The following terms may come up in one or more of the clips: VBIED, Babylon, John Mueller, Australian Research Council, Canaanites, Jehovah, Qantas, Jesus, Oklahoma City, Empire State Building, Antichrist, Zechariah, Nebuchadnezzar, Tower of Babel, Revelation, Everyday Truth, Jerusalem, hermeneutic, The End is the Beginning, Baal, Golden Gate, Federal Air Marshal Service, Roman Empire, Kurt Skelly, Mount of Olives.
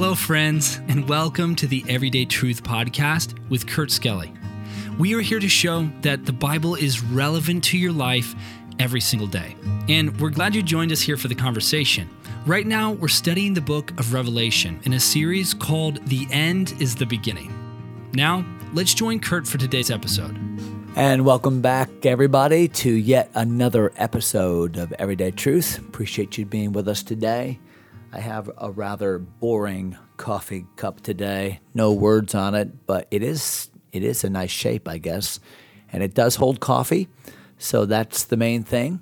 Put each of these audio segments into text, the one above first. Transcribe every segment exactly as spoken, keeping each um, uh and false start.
Hello, friends, and welcome to the Everyday Truth podcast with Kurt Skelly. We are here to show that the Bible is relevant to your life every single day. And we're glad you joined us here for the conversation. Right now, we're studying the book of Revelation in a series called The End is the Beginning. Now, let's join Kurt for today's episode. And welcome back, everybody, to yet another episode of Everyday Truth. Appreciate you being with us today. I have a rather boring coffee cup today. No words on it, but it is it is a nice shape, I guess. And it does hold coffee, so that's the main thing.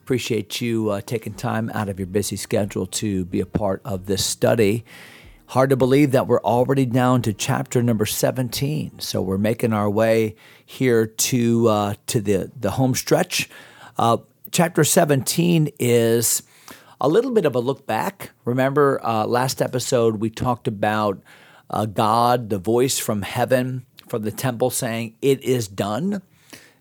Appreciate you uh, taking time out of your busy schedule to be a part of this study. Hard to believe that we're already down to chapter number seventeen. So we're making our way here to uh, to the, the home stretch. Uh, chapter seventeen is a little bit of a look back. Remember, uh, last episode we talked about uh, God, the voice from heaven, from the temple saying, "It is done."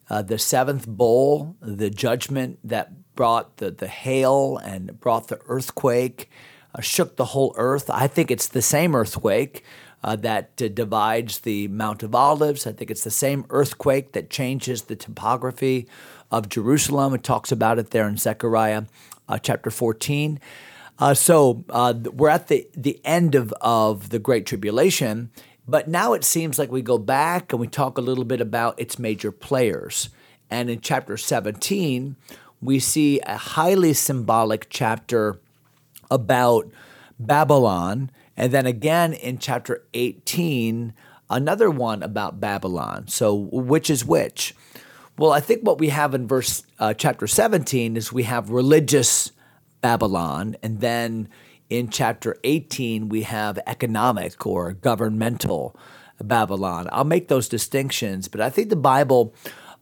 Uh, the seventh bowl, the judgment that brought the, the hail and brought the earthquake, uh, shook the whole earth. I think it's the same earthquake uh, that uh, divides the Mount of Olives. I think it's the same earthquake that changes the topography of Jerusalem. It talks about it there in Zechariah uh, chapter fourteen. Uh, so uh, we're at the, the end of, of the Great Tribulation. But now it seems like we go back and we talk a little bit about its major players. And in chapter seventeen, we see a highly symbolic chapter about Babylon. And then again in chapter eighteen, another one about Babylon. So which is which? Well, I think what we have in verse uh, chapter seventeen is we have religious Babylon, and then in chapter eighteen, we have economic or governmental Babylon. I'll make those distinctions, but I think the Bible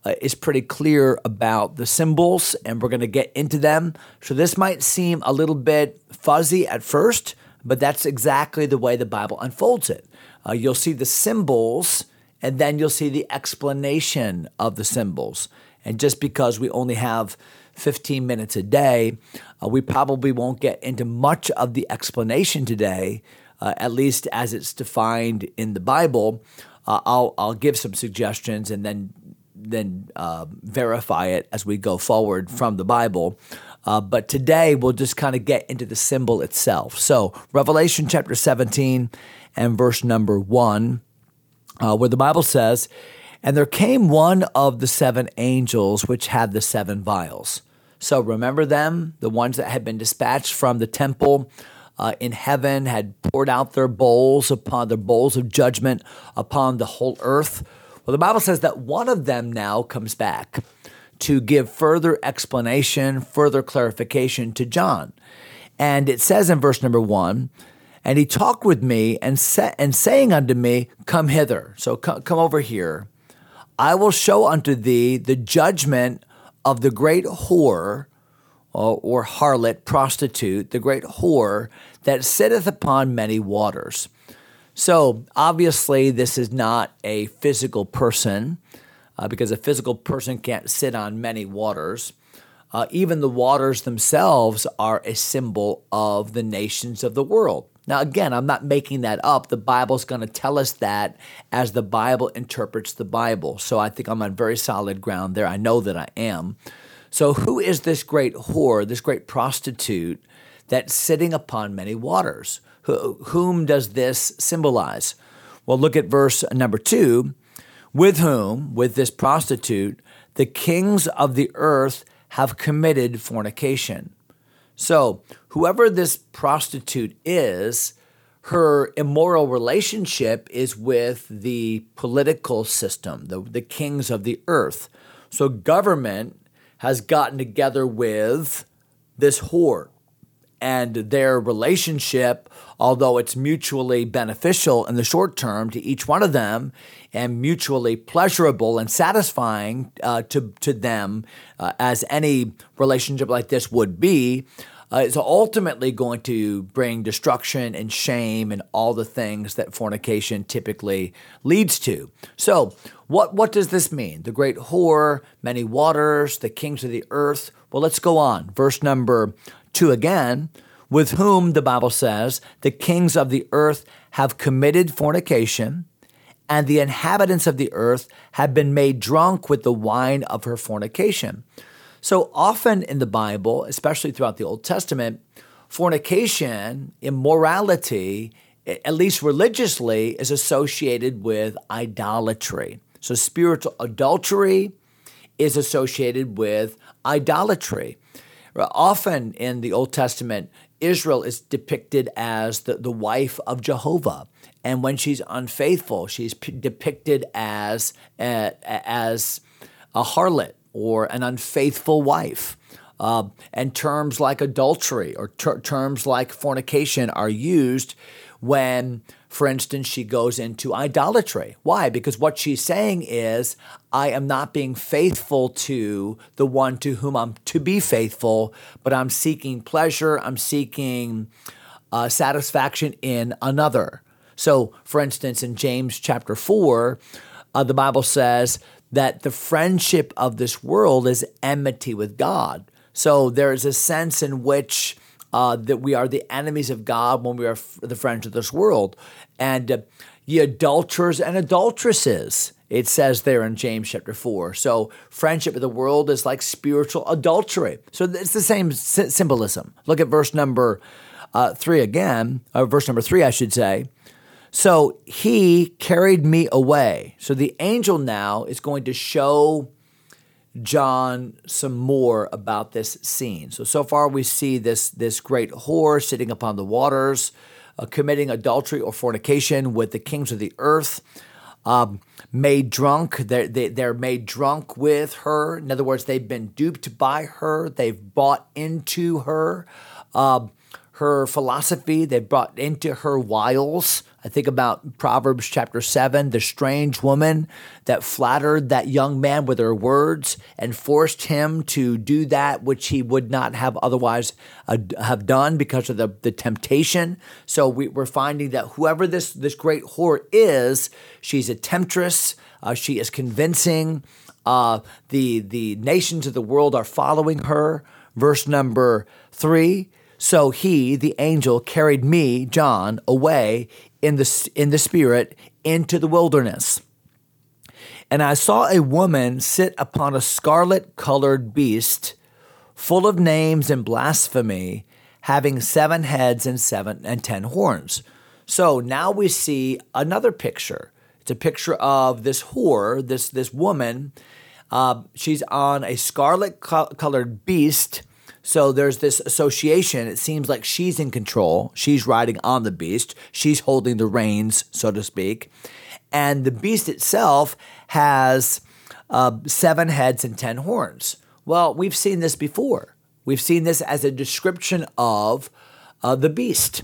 uh, is pretty clear about the symbols, and we're going to get into them. So this might seem a little bit fuzzy at first, but that's exactly the way the Bible unfolds it. Uh, you'll see the symbols, and then you'll see the explanation of the symbols. And just because we only have fifteen minutes a day, uh, we probably won't get into much of the explanation today, uh, at least as it's defined in the Bible. Uh, I'll I'll give some suggestions and then then uh, verify it as we go forward from the Bible. Uh, but today we'll just kind of get into the symbol itself. So Revelation chapter seventeen and verse number one, uh, where the Bible says, "And there came one of the seven angels which had the seven vials." So remember them, the ones that had been dispatched from the temple uh, in heaven, had poured out their bowls upon their bowls of judgment upon the whole earth. Well, the Bible says that one of them now comes back to give further explanation, further clarification to John. And it says in verse number one, "And he talked with me and sa- and saying unto me, Come hither." So c- come over here. "I will show unto thee the judgment of the great whore," or, or harlot, prostitute, "the great whore that sitteth upon many waters." So obviously this is not a physical person, uh, because a physical person can't sit on many waters. Uh, even the waters themselves are a symbol of the nations of the world. Now, again, I'm not making that up. The Bible's going to tell us that as the Bible interprets the Bible. So I think I'm on very solid ground there. I know that I am. So who is this great whore, this great prostitute that's sitting upon many waters? Wh- whom does this symbolize? Well, look at verse number two. "With whom," with this prostitute, "the kings of the earth have committed fornication." So whoever this prostitute is, her immoral relationship is with the political system, the, the kings of the earth. So government has gotten together with this whore, and their relationship, although it's mutually beneficial in the short term to each one of them and mutually pleasurable and satisfying uh, to, to them, uh, as any relationship like this would be, uh, is ultimately going to bring destruction and shame and all the things that fornication typically leads to. So what, what does this mean? The great whore, many waters, the kings of the earth. Well, let's go on. Verse number two again, with whom, the Bible says, the kings of the earth have committed fornication, and the inhabitants of the earth have been made drunk with the wine of her fornication. So often in the Bible, especially throughout the Old Testament, fornication, immorality, at least religiously, is associated with idolatry. So spiritual adultery is associated with idolatry. Often in the Old Testament, Israel is depicted as the, the wife of Jehovah. And when she's unfaithful, she's p- depicted as a, as a harlot or an unfaithful wife. Uh, and terms like adultery or ter- terms like fornication are used when, for instance, she goes into idolatry. Why? Because what she's saying is, I am not being faithful to the one to whom I'm to be faithful, but I'm seeking pleasure, I'm seeking uh, satisfaction in another. So, for instance, in James chapter four, uh, the Bible says that the friendship of this world is enmity with God. So there is a sense in which Uh, that we are the enemies of God when we are f- the friends of this world. And uh, ye adulterers and adulteresses, it says there in James chapter four. So friendship with the world is like spiritual adultery. So it's the same sy- symbolism. Look at verse number uh, three again, or verse number three, I should say. So he carried me away. So the angel now is going to show John some more about this scene. So, so far we see this, this great whore sitting upon the waters, uh, committing adultery or fornication with the kings of the earth, um, made drunk. They're, they, they're made drunk with her. In other words, they've been duped by her. They've bought into her, uh, her philosophy. They've bought into her wiles. I think about Proverbs chapter seven, the strange woman that flattered that young man with her words and forced him to do that which he would not have otherwise uh, have done because of the, the temptation. So we, we're finding that whoever this, this great whore is, she's a temptress. Uh, she is convincing. Uh, the, the nations of the world are following her. Verse number three, so he, the angel, carried me, John, away in the in the spirit into the wilderness. And I saw a woman sit upon a scarlet-colored beast, full of names and blasphemy, having seven heads and seven and ten horns. So now we see another picture. It's a picture of this whore, this this woman. Uh, she's on a scarlet-colored beast. So there's this association. It seems like she's in control. She's riding on the beast. She's holding the reins, so to speak. And the beast itself has uh, seven heads and ten horns. Well, we've seen this before. We've seen this as a description of uh, the beast.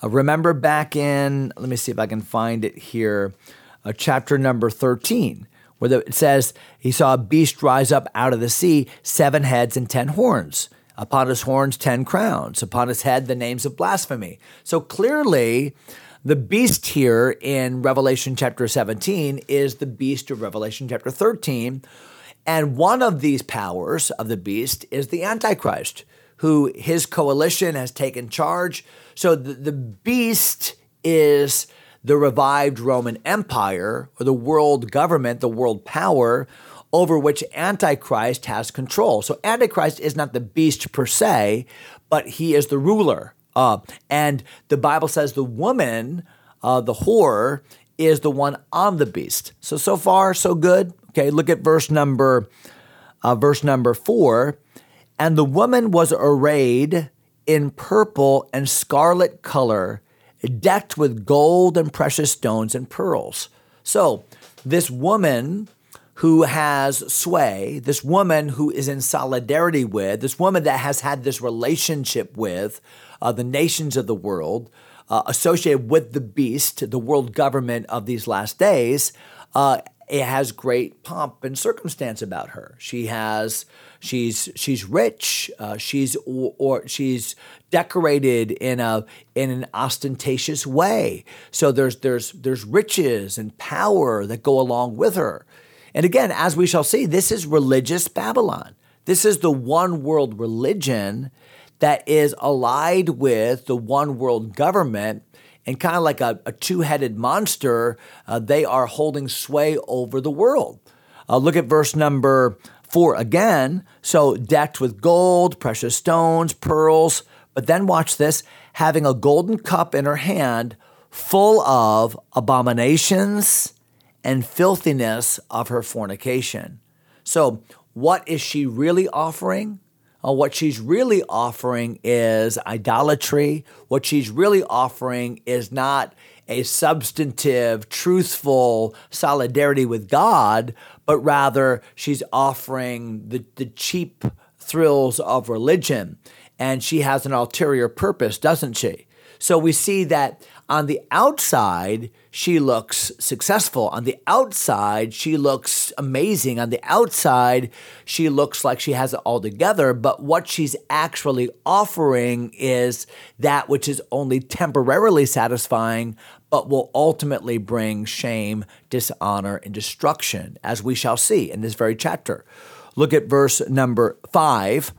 Uh, remember back in, let me see if I can find it here, uh, chapter number thirteen, where the, it says, he saw a beast rise up out of the sea, seven heads and ten horns. Upon his horns, ten crowns. Upon his head, the names of blasphemy. So clearly, the beast here in Revelation chapter seventeen is the beast of Revelation chapter thirteen. And one of these powers of the beast is the Antichrist, who his coalition has taken charge. So the, the beast is the revived Roman Empire, or the world government, the world power, over which Antichrist has control. So Antichrist is not the beast per se, but he is the ruler. Uh, and the Bible says the woman, uh, the whore, is the one on the beast. So, so far, so good. Okay, look at verse number, uh, verse number four. And the woman was arrayed in purple and scarlet color, decked with gold and precious stones and pearls. So this woman who has sway, this woman who is in solidarity with, this woman that has had this relationship with uh, the nations of the world, uh, associated with the beast, the world government of these last days, uh, it has great pomp and circumstance about her. She has, she's she's rich, uh, she's or, or she's decorated in a in an ostentatious way. So there's there's there's riches and power that go along with her. And again, as we shall see, this is religious Babylon. This is the one world religion that is allied with the one world government, and kind of like a, a two-headed monster, uh, they are holding sway over the world. Uh, look at verse number four again. So decked with gold, precious stones, pearls, but then watch this, having a golden cup in her hand full of abominations and filthiness of her fornication. So what is she really offering? Uh, what she's really offering is idolatry. What she's really offering is not a substantive, truthful solidarity with God, but rather she's offering the, the cheap thrills of religion. And she has an ulterior purpose, doesn't she? So we see that on the outside, she looks successful. On the outside, she looks amazing. On the outside, she looks like she has it all together. But what she's actually offering is that which is only temporarily satisfying, but will ultimately bring shame, dishonor, and destruction, as we shall see in this very chapter. Look at verse number five,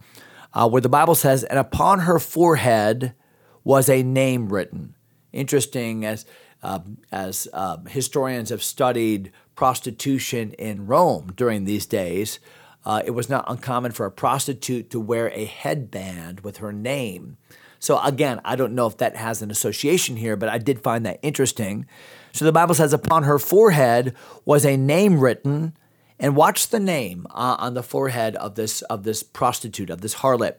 uh, where the Bible says, "And upon her forehead was a name written." Interesting, as uh, as uh, historians have studied prostitution in Rome during these days, uh, it was not uncommon for a prostitute to wear a headband with her name. So again, I don't know if that has an association here, but I did find that interesting. So the Bible says, "Upon her forehead was a name written," and watch the name uh, on the forehead of this of this prostitute, of this harlot: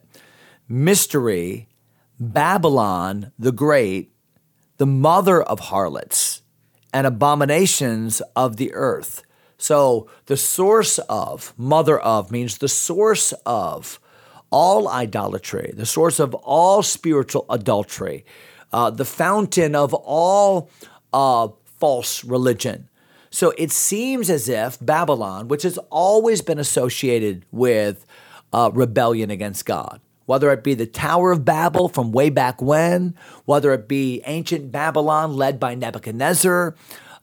Mystery, Babylon the Great, the mother of harlots and abominations of the earth. So the source of, mother of means the source of all idolatry, the source of all spiritual adultery, uh, the fountain of all uh, false religion. So it seems as if Babylon, which has always been associated with uh, rebellion against God, whether it be the Tower of Babel from way back when, whether it be ancient Babylon led by Nebuchadnezzar,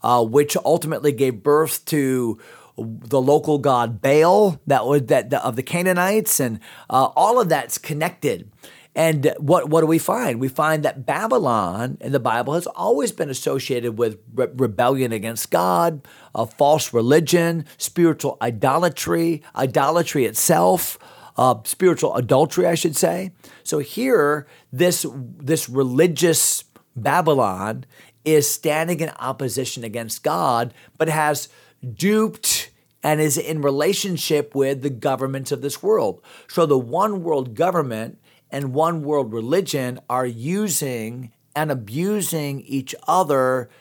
uh, which ultimately gave birth to the local god Baal that was that the, of the Canaanites, and uh, all of that's connected. And what what do we find? We find that Babylon in the Bible has always been associated with re- rebellion against God, uh, false religion, spiritual idolatry, idolatry itself. Uh, spiritual adultery, I should say. So here, this this religious Babylon is standing in opposition against God, but has duped and is in relationship with the governments of this world. So the one world government and one world religion are using and abusing each other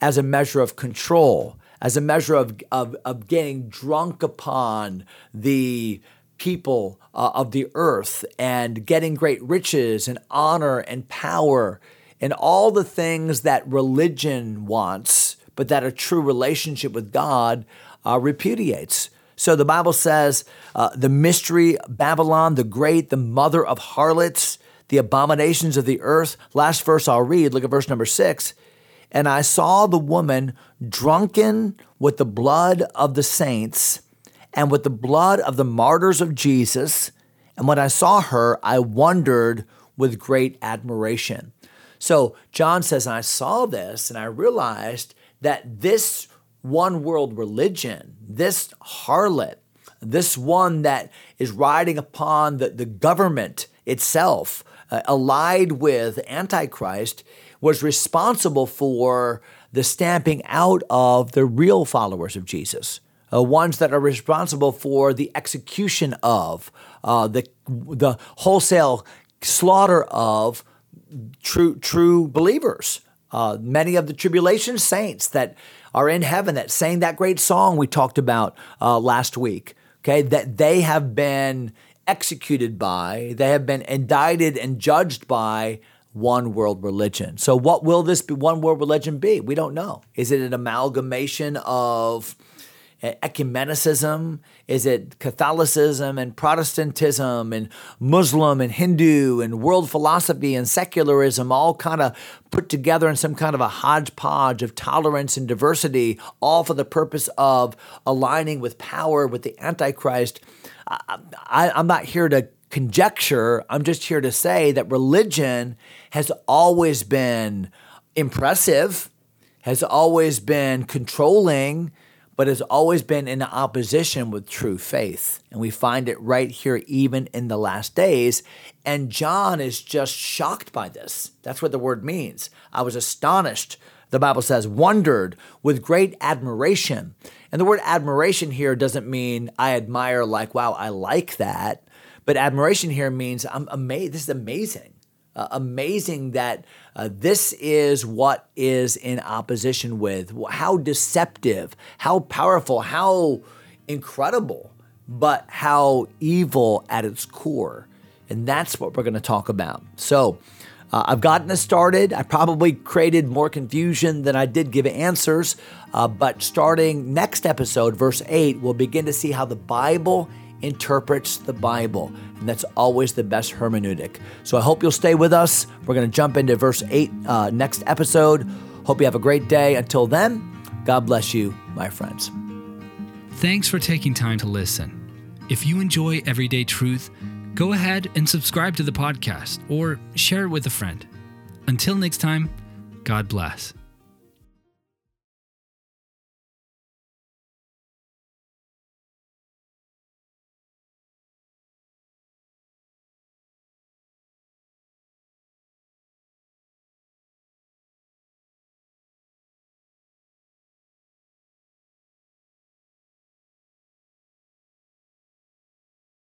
as a measure of control, as a measure of of, of getting drunk upon the people uh, of the earth and getting great riches and honor and power and all the things that religion wants, but that a true relationship with God uh, repudiates. So the Bible says, uh, the mystery, Babylon the Great, the mother of harlots, the abominations of the earth. Last verse I'll read, look at verse number six. "And I saw the woman drunken with the blood of the saints and with the blood of the martyrs of Jesus. And when I saw her, I wondered with great admiration." So John says, I saw this and I realized that this one world religion, this harlot, this one that is riding upon the, the government itself, uh, allied with Antichrist, was responsible for the stamping out of the real followers of Jesus. Uh, ones that are responsible for the execution of, uh, the the wholesale slaughter of true true believers. Uh, many of the tribulation saints that are in heaven that sang that great song we talked about uh, last week, okay, that they have been executed by, they have been indicted and judged by one world religion. So what will this be, one world religion be? We don't know. Is it an amalgamation of ecumenicism? Is it Catholicism and Protestantism and Muslim and Hindu and world philosophy and secularism all kind of put together in some kind of a hodgepodge of tolerance and diversity, all for the purpose of aligning with power, with the Antichrist? I, I, I'm not here to conjecture. I'm just here to say that religion has always been impressive, has always been controlling, but has always been in opposition with true faith. And we find it right here, even in the last days. And John is just shocked by this. That's what the word means. I was astonished, the Bible says, wondered with great admiration. And the word admiration here doesn't mean I admire like, wow, I like that. But admiration here means I'm amazed. This is amazing. Uh, amazing that uh, this is what is in opposition with. How deceptive, how powerful, how incredible, but how evil at its core. And that's what we're going to talk about. So uh, I've gotten us started. I probably created more confusion than I did give answers. Uh, but starting next episode, verse eight, we'll begin to see how the Bible interprets the Bible. And that's always the best hermeneutic. So I hope you'll stay with us. We're going to jump into verse eight uh, next episode. Hope you have a great day. Until then, God bless you, my friends. Thanks for taking time to listen. If you enjoy Everyday Truth, go ahead and subscribe to the podcast or share it with a friend. Until next time, God bless.